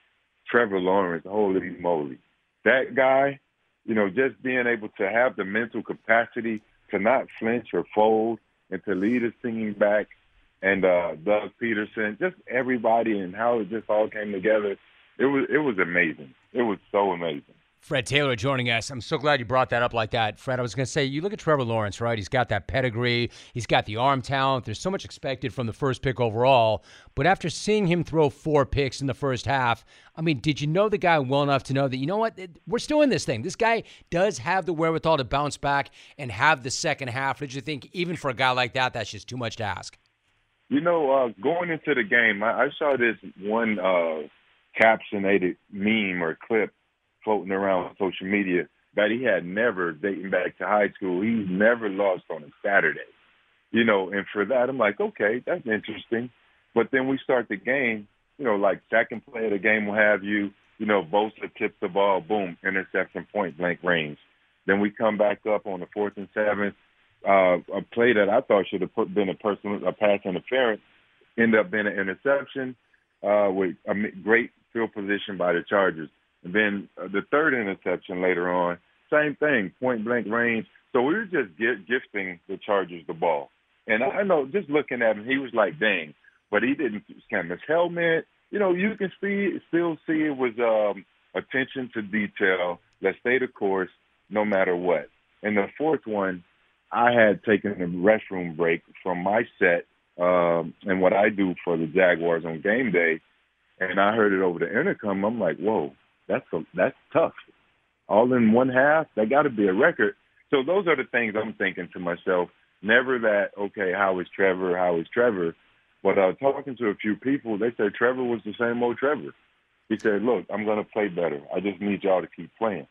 Trevor Lawrence, holy moly. That guy, you know, just being able to have the mental capacity to not flinch or fold and to lead his team back, and Doug Peterson, just everybody and how it just all came together. It was amazing. It was so amazing. Fred Taylor joining us. I'm so glad you brought that up like that. Fred, I was going to say, you look at Trevor Lawrence, right? He's got that pedigree. He's got the arm talent. There's so much expected from the first pick overall. But after seeing him throw 4 picks in the first half, I mean, did you know the guy well enough to know that, you know what, we're still in this thing? This guy does have the wherewithal to bounce back and have the second half. Did you think, even for a guy like that, that's just too much to ask? You know, going into the game, I saw this one captionated meme or clip floating around social media that he had never, dating back to high school, he's never lost on a Saturday. You know, and for that, I'm like, okay, that's interesting. But then we start the game, you know, like second play of the game will have you, you know, Bosa tips the ball, boom, interception, point blank range. Then we come back up on the 4th and 7, a play that I thought should have been a pass interference, end up being an interception with a great field position by the Chargers. And then the third interception later on, same thing, point-blank range. So we were just gifting the Chargers the ball. And I know, just looking at him, he was like, dang. But he didn't scan his helmet. You know, you can see, still see it was attention to detail. Let's stay the course no matter what. And the fourth one, I had taken a restroom break from my set and what I do for the Jaguars on game day, and I heard it over the intercom. I'm like, whoa. That's tough. All in one half, that got to be a record. So those are the things I'm thinking to myself. Never that, okay, how is Trevor? But talking to a few people, they said Trevor was the same old Trevor. He said, look, I'm going to play better. I just need y'all to keep playing.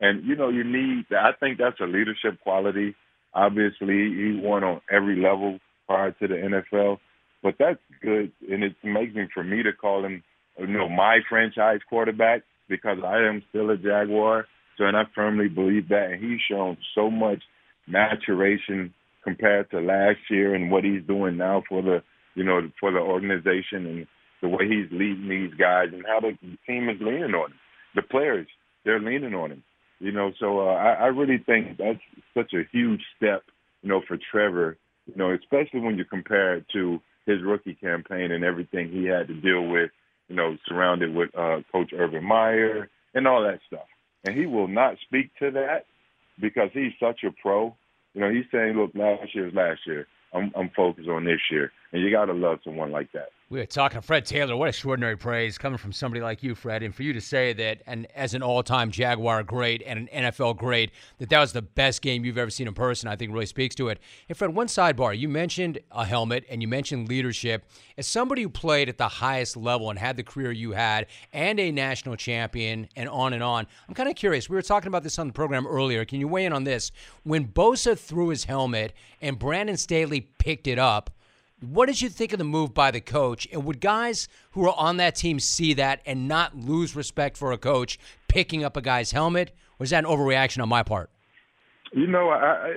And, you know, you need – I think that's a leadership quality. Obviously, he won on every level prior to the NFL. But that's good, and it's amazing for me to call him, you know, my franchise quarterback, because I am still a Jaguar, so and I firmly believe that. And he's shown so much maturation compared to last year and what he's doing now for the, you know, for the organization and the way he's leading these guys and how the team is leaning on him. The players, they're leaning on him. You know, so I really think that's such a huge step, you know, for Trevor, you know, especially when you compare it to his rookie campaign and everything he had to deal with, you know, surrounded with Coach Urban Meyer and all that stuff. And he will not speak to that because he's such a pro. You know, he's saying, look, last year's last year. I'm focused on this year. And you got to love someone like that. We were talking to Fred Taylor. What extraordinary praise coming from somebody like you, Fred, and for you to say that, and as an all-time Jaguar great and an NFL great, that that was the best game you've ever seen in person, I think really speaks to it. And Fred, one sidebar, you mentioned a helmet and you mentioned leadership. As somebody who played at the highest level and had the career you had and a national champion and on, I'm kind of curious. We were talking about this on the program earlier. Can you weigh in on this? When Bosa threw his helmet and Brandon Staley picked it up, what did you think of the move by the coach? And would guys who are on that team see that and not lose respect for a coach picking up a guy's helmet? Or is that an overreaction on my part? You know,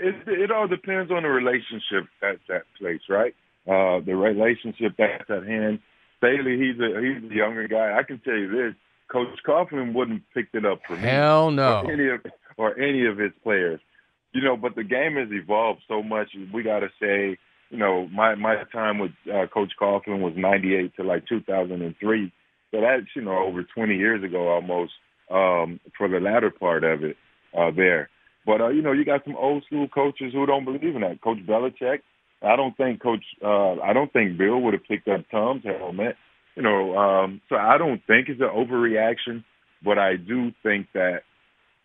it all depends on the relationship that's at place, right? The relationship that's at hand. Staley, he's a younger guy. I can tell you this, Coach Coughlin wouldn't have picked it up for him. Hell no. Or any of his players. You know, but the game has evolved so much, we got to say, you know, my time with Coach Coughlin was 98 to like 2003. So that's, you know, over 20 years ago almost for the latter part of it there. But, you know, you got some old school coaches who don't believe in that. Coach Belichick, I don't think Bill would have picked up Tom's helmet. You know, so I don't think it's an overreaction, but I do think that,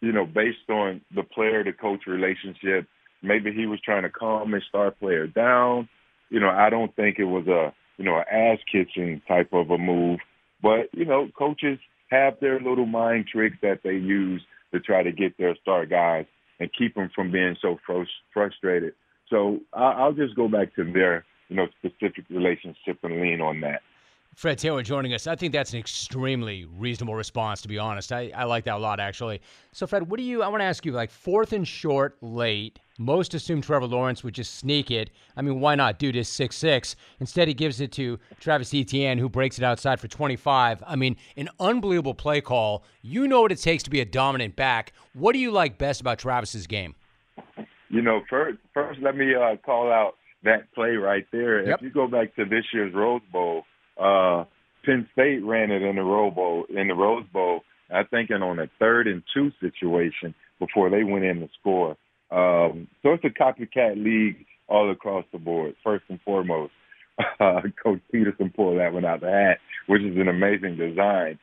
you know, based on the player-to-coach relationship, maybe he was trying to calm his star player down. You know, I don't think it was an ass-kissing type of a move. But, you know, coaches have their little mind tricks that they use to try to get their star guys and keep them from being so frustrated. So I'll just go back to their, you know, specific relationship and lean on that. Fred Taylor joining us. I think that's an extremely reasonable response, to be honest. I like that a lot, actually. So, Fred, I want to ask you, like, 4th and short late, most assumed Trevor Lawrence would just sneak it. I mean, why not do this 6-6? Instead, he gives it to Travis Etienne, who breaks it outside for 25. I mean, an unbelievable play call. You know what it takes to be a dominant back. What do you like best about Travis's game? You know, first let me call out that play right there. Yep. If you go back to this year's Rose Bowl, Penn State ran it in the Rose Bowl, I think, and on a 3rd and 2 situation before they went in to score. So it's a copycat league all across the board. First and foremost, Coach Peterson pulled that one out of the hat, which is an amazing design.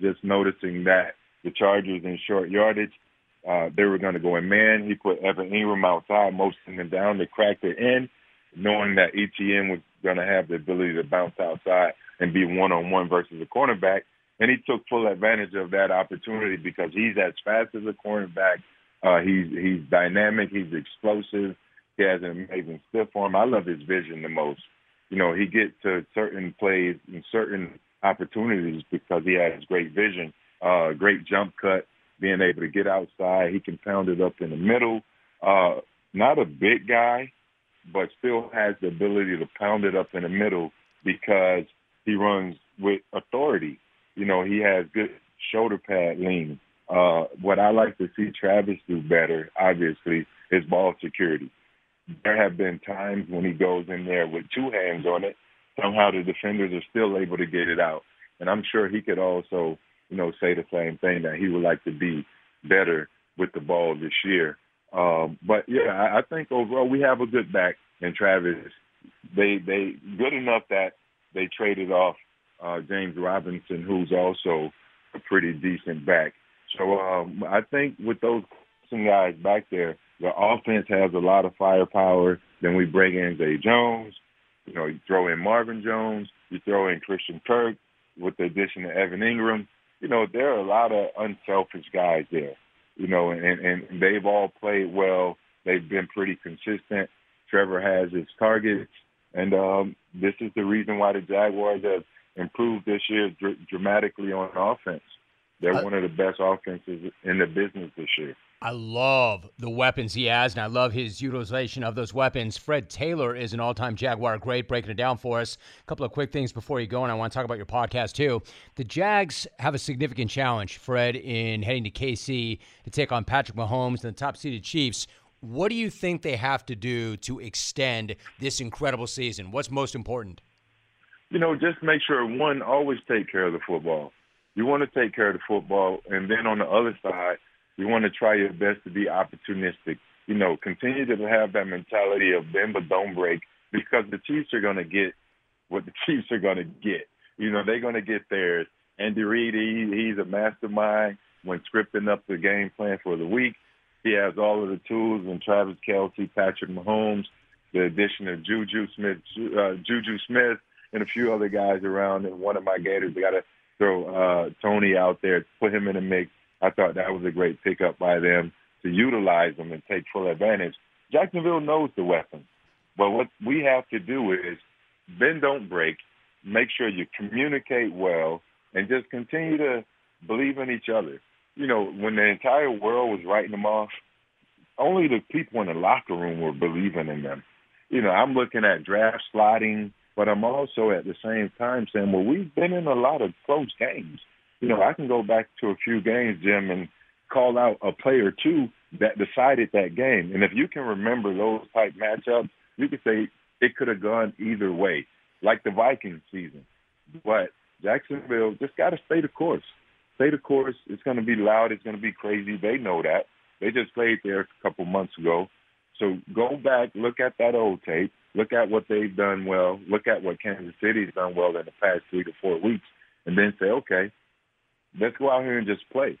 Just noticing that the Chargers in short yardage, they were going to go in man. He put Evan Ingram outside, motioning him down. They cracked it in, knowing that Etienne was going to have the ability to bounce outside and be one-on-one versus a cornerback. And he took full advantage of that opportunity because he's as fast as a cornerback. He's dynamic. He's explosive. He has an amazing stiff arm. I love his vision the most. You know, he gets to certain plays and certain opportunities because he has great vision, great jump cut, being able to get outside. He can pound it up in the middle. Not a big guy, but still has the ability to pound it up in the middle because he runs with authority. You know, he has good shoulder pad lean. What I like to see Travis do better, obviously, is ball security. There have been times when he goes in there with two hands on it. Somehow the defenders are still able to get it out. And I'm sure he could also, you know, say the same thing, that he would like to be better with the ball this year. But, yeah, I think overall we have a good back in Travis. They good enough that they traded off James Robinson, who's also a pretty decent back. So I think with those guys back there, the offense has a lot of firepower. Then we bring in Zay Jones. You know, you throw in Marvin Jones. You throw in Christian Kirk with the addition of Evan Ingram. You know, there are a lot of unselfish guys there. You know, and they've all played well. They've been pretty consistent. Trevor has his targets. And this is the reason why the Jaguars have improved this year dramatically on offense. They're one of the best offenses in the business this year. I love the weapons he has, and I love his utilization of those weapons. Fred Taylor is an all-time Jaguar great, breaking it down for us. A couple of quick things before you go, and I want to talk about your podcast too. The Jags have a significant challenge, Fred, in heading to KC to take on Patrick Mahomes and the top-seeded Chiefs. What do you think they have to do to extend this incredible season? What's most important? You know, just make sure, one, always take care of the football. You want to take care of the football, and then on the other side, you want to try your best to be opportunistic. You know, continue to have that mentality of bend but don't break, because the Chiefs are going to get what the Chiefs are going to get. You know, they're going to get theirs. Andy Reid, he's a mastermind when scripting up the game plan for the week. He has all of the tools in Travis Kelce, Patrick Mahomes, the addition of Juju Smith, and a few other guys around. And one of my Gators, they got to throw Tony out there, put him in the mix. I thought that was a great pickup by them to utilize them and take full advantage. Jacksonville knows the weapons. But what we have to do is bend, don't break, make sure you communicate well, and just continue to believe in each other. You know, when the entire world was writing them off, only the people in the locker room were believing in them. You know, I'm looking at draft sliding, but I'm also at the same time saying, well, we've been in a lot of close games. You know, I can go back to a few games, Jim, and call out a player or two that decided that game. And if you can remember those type matchups, you could say it could have gone either way, like the Vikings season. But Jacksonville just got to stay the course. Stay the course. It's going to be loud. It's going to be crazy. They know that. They just played there a couple months ago. So go back, look at that old tape, look at what they've done well, look at what Kansas City's done well in the past 3 to 4 weeks, and then say, okay, let's go out here and just play.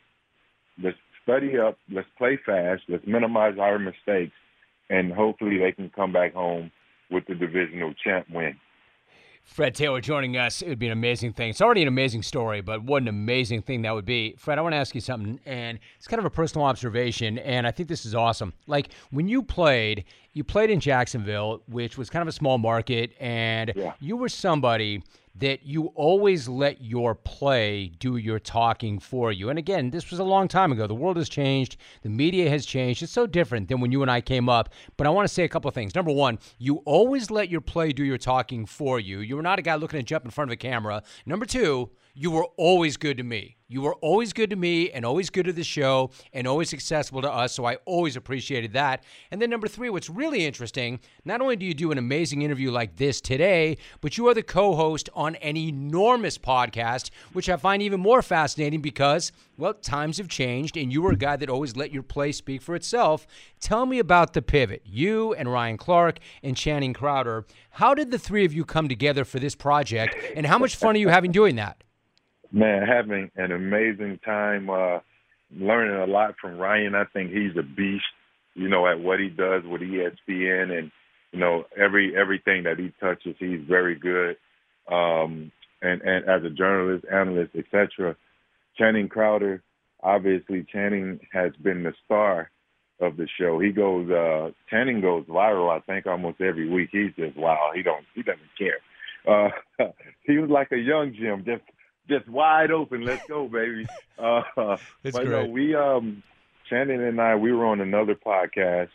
Let's study up. Let's play fast. Let's minimize our mistakes, and hopefully they can come back home with the divisional champ win. Fred Taylor joining us. It would be an amazing thing. It's already an amazing story, but what an amazing thing that would be. Fred, I want to ask you something, and it's kind of a personal observation, and I think this is awesome. Like, when you played in Jacksonville, which was kind of a small market, and you were somebody that you always let your play do your talking for you. And again, this was a long time ago. The world has changed. The media has changed. It's so different than when you and I came up. But I want to say a couple of things. Number one, you always let your play do your talking for you. You were not a guy looking to jump in front of a camera. Number two, you were always good to me. You were always good to me and always good to the show and always accessible to us, so I always appreciated that. And then number three, what's really interesting, not only do you do an amazing interview like this today, but you are the co-host on an enormous podcast, which I find even more fascinating because, well, times have changed, and you were a guy that always let your play speak for itself. Tell me about the pivot, you and Ryan Clark and Channing Crowder. How did the three of you come together for this project, and how much fun are you having doing that? Man, having an amazing time, learning a lot from Ryan. I think he's a beast, you know, at what he does with ESPN, and, you know, everything that he touches, he's very good. And as a journalist, analyst, et cetera. Channing Crowder, obviously Channing has been the star of the show. He goes, Channing goes viral, I think, almost every week. He's just, wow, he doesn't care. He was like a young Jim, just wide open. Let's go, baby. But no, Channing and I, we were on another podcast,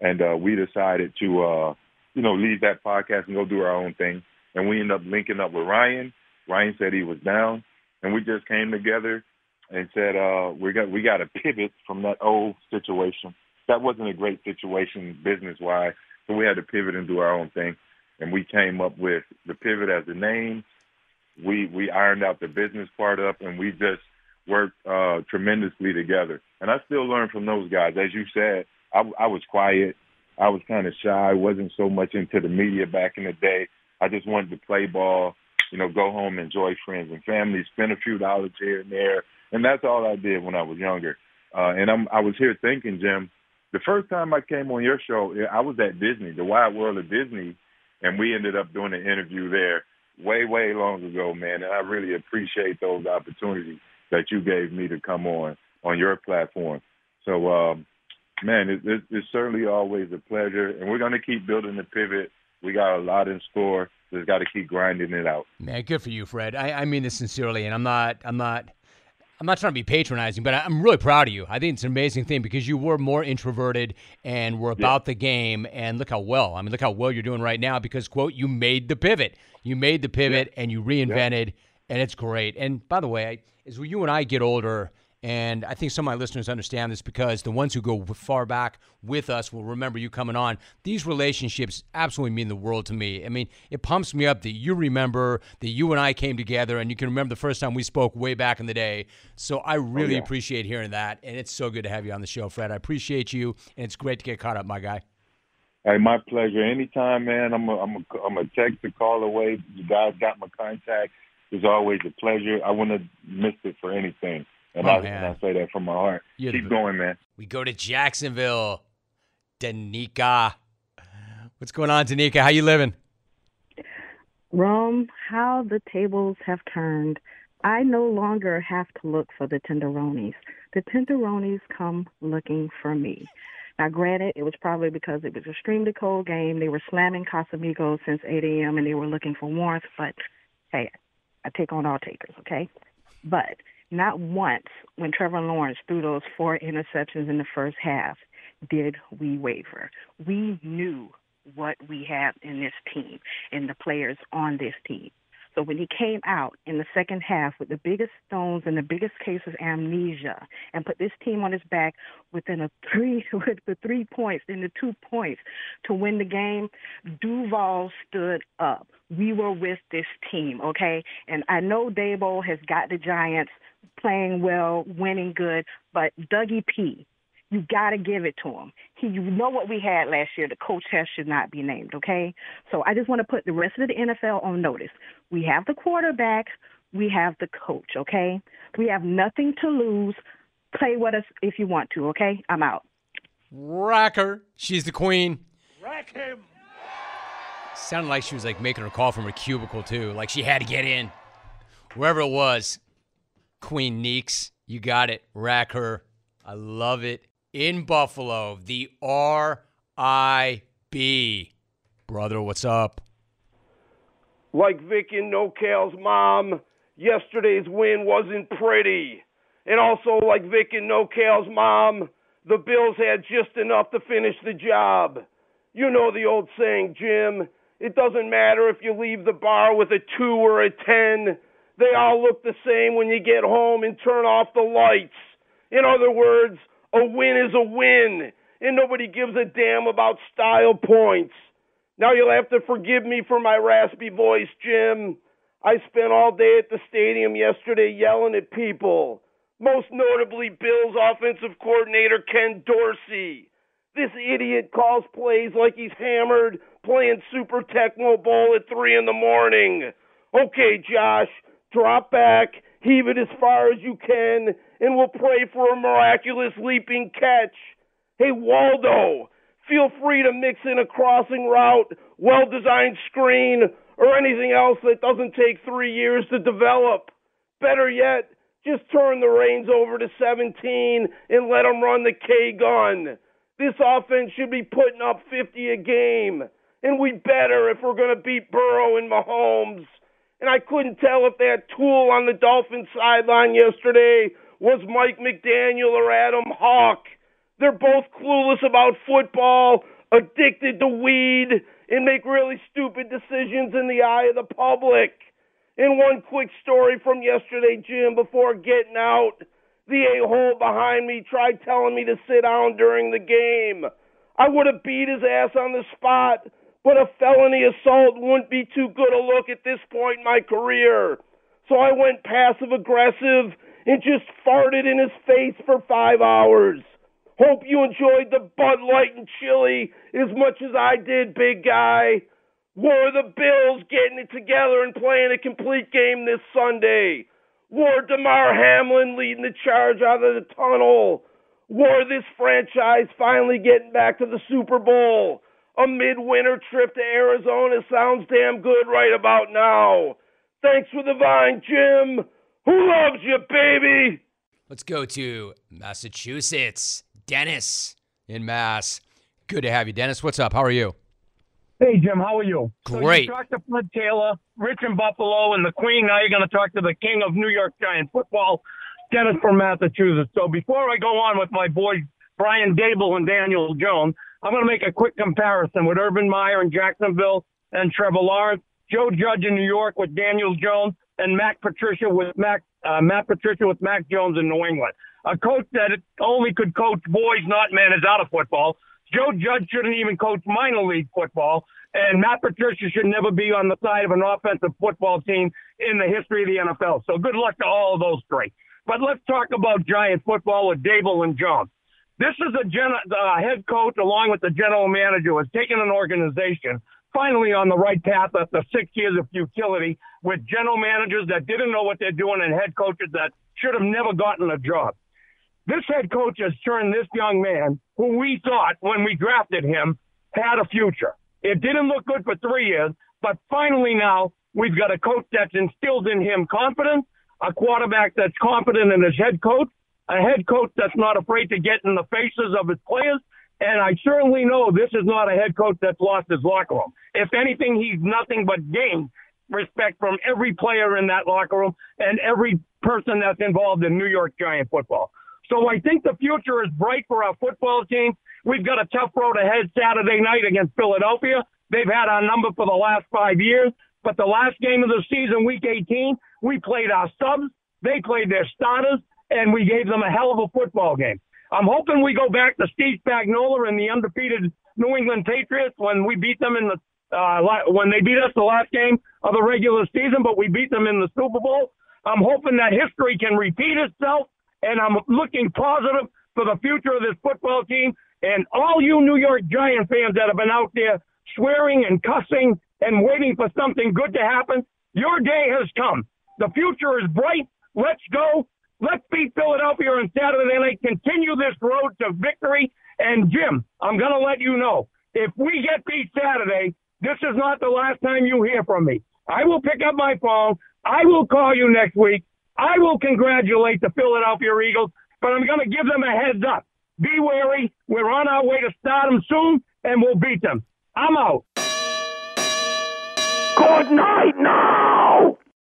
and we decided to, you know, leave that podcast and go do our own thing. And we ended up linking up with Ryan. Ryan said he was down, and we just came together and said, we got to pivot from that old situation. That wasn't a great situation business-wise, so we had to pivot and do our own thing. And we came up with the pivot as the name. We ironed out the business part up, and we just worked tremendously together. And I still learn from those guys. As you said, I was quiet. I was kind of shy. Wasn't so much into the media back in the day. I just wanted to play ball, you know, go home, enjoy friends and family, spend a few dollars here and there. And that's all I did when I was younger. And I was here thinking, Jim, the first time I came on your show, I was at Disney, the Wide World of Disney, and we ended up doing an interview there way long ago, man. And I really appreciate those opportunities that you gave me to come on your platform. So, man, it's certainly always a pleasure. And we're going to keep building the pivot. We got a lot in store. Just got to keep grinding it out. Man, good for you, Fred. I mean this sincerely, and I'm not trying to be patronizing, but I'm really proud of you. I think it's an amazing thing because you were more introverted and were about the game, and look how well you're doing right now because, quote, you made the pivot. You made the pivot, and you reinvented, and it's great. And by the way, as you and I get older, and I think some of my listeners understand this because the ones who go far back with us will remember you coming on. These relationships absolutely mean the world to me. I mean, it pumps me up that you remember that you and I came together and you can remember the first time we spoke way back in the day. So I really appreciate hearing that. And it's so good to have you on the show, Fred. I appreciate you. And it's great to get caught up, my guy. Hey, my pleasure. Anytime, man. I'm a text or call away. You guys got my contact. It's always a pleasure. I wouldn't have missed it for anything. And I say that from my heart. Keep going, man. We go to Jacksonville. Danica. What's going on, Danica? How you living? Rome, how the tables have turned. I no longer have to look for the tenderonis. The tenderonis come looking for me. Now, granted, it was probably because it was an extremely cold game. They were slamming Casamigos since 8 a.m. and they were looking for warmth. But, hey, I take on all takers, okay? But not once when Trevor Lawrence threw those 4 interceptions in the first half did we waver. We knew what we have in this team and the players on this team. So when he came out in the second half with the biggest stones and the biggest case of amnesia and put this team on his back with the 3 points and the 2 points to win the game, Duval stood up. We were with this team, okay? And I know Daboll has got the Giants playing well, winning good, but Dougie P., you got to give it to him. You know what we had last year. The coach should not be named, okay? So I just want to put the rest of the NFL on notice. We have the quarterback. We have the coach, okay? We have nothing to lose. Play with us if you want to, okay? I'm out. Rack her. She's the queen. Rack him. Sounded like she was, like, making her call from her cubicle, too. Like she had to get in. Wherever it was, Queen Neeks, you got it. Rack her. I love it. In Buffalo, the R.I.B. Brother, what's up? Like Vic and No-Cal's mom, yesterday's win wasn't pretty. And also, like Vic and No-Cal's mom, the Bills had just enough to finish the job. You know the old saying, Jim, it doesn't matter if you leave the bar with a 2 or a 10. They all look the same when you get home and turn off the lights. In other words, a win is a win, and nobody gives a damn about style points. Now you'll have to forgive me for my raspy voice, Jim. I spent all day at the stadium yesterday yelling at people, most notably Bills offensive coordinator Ken Dorsey. This idiot calls plays like he's hammered, playing Super Tecmo Bowl at 3 in the morning. Okay, Josh, drop back, heave it as far as you can, and we'll pray for a miraculous leaping catch. Hey, Waldo, feel free to mix in a crossing route, well-designed screen, or anything else that doesn't take 3 years to develop. Better yet, just turn the reins over to 17 and let them run the K-gun. This offense should be putting up 50 a game, and we'd better if we're going to beat Burrow and Mahomes. And I couldn't tell if that tool on the Dolphins sideline yesterday was Mike McDaniel or Adam Hawk. They're both clueless about football, addicted to weed, and make really stupid decisions in the eye of the public. And one quick story from yesterday, Jim, before getting out. The a-hole behind me tried telling me to sit down during the game. I would have beat his ass on the spot, but a felony assault wouldn't be too good a look at this point in my career. So I went passive-aggressive and just farted in his face for 5 hours. Hope you enjoyed the Bud Light and chili as much as I did, big guy. War the Bills getting it together and playing a complete game this Sunday. War Damar Hamlin leading the charge out of the tunnel. War this franchise finally getting back to the Super Bowl. A midwinter trip to Arizona sounds damn good right about now. Thanks for the vine, Jim. Who loves you, baby? Let's go to Massachusetts. Dennis in Mass. Good to have you, Dennis. What's up? How are you? Hey, Jim. How are you? Great. So you talked to Fred Taylor, Rich in Buffalo, and the Queen. Now you're going to talk to the King of New York Giant football, Dennis from Massachusetts. So before I go on with my boys, Brian Daboll and Daniel Jones, I'm going to make a quick comparison with Urban Meyer in Jacksonville and Trevor Lawrence, Joe Judge in New York with Daniel Jones, and Matt Patricia with Mac Jones in New England. A coach that only could coach boys, not men, is out of football. Joe Judge shouldn't even coach minor league football. And Matt Patricia should never be on the side of an offensive football team in the history of the NFL. So good luck to all of those three. But let's talk about Giant football with Daboll and Jones. This is the head coach, along with the general manager, who has taken an organization finally on the right path after 6 years of futility, with general managers that didn't know what they're doing and head coaches that should have never gotten a job. This head coach has turned this young man, who we thought when we drafted him had a future. It didn't look good for 3 years, but finally now we've got a coach that's instilled in him confidence, a quarterback that's confident in his head coach, a head coach that's not afraid to get in the faces of his players. And I certainly know this is not a head coach that's lost his locker room. If anything, he's nothing but gained respect from every player in that locker room and every person that's involved in New York Giant football. So I think the future is bright for our football team. We've got a tough road ahead Saturday night against Philadelphia. They've had our number for the last 5 years. But the last game of the season, Week 18, we played our subs, they played their starters, and we gave them a hell of a football game. I'm hoping we go back to Steve Spagnuolo and the undefeated New England Patriots when we beat them in the when they beat us the last game of the regular season, but we beat them in the Super Bowl. I'm hoping that history can repeat itself, and I'm looking positive for the future of this football team. And all you New York Giant fans that have been out there swearing and cussing and waiting for something good to happen, your day has come. The future is bright. Let's go. Let's beat Philadelphia on Saturday night. Continue this road to victory. And, Jim, I'm going to let you know, if we get beat Saturday, this is not the last time you hear from me. I will pick up my phone. I will call you next week. I will congratulate the Philadelphia Eagles, but I'm going to give them a heads up. Be wary. We're on our way to stardom soon, and we'll beat them. I'm out. Good night, no!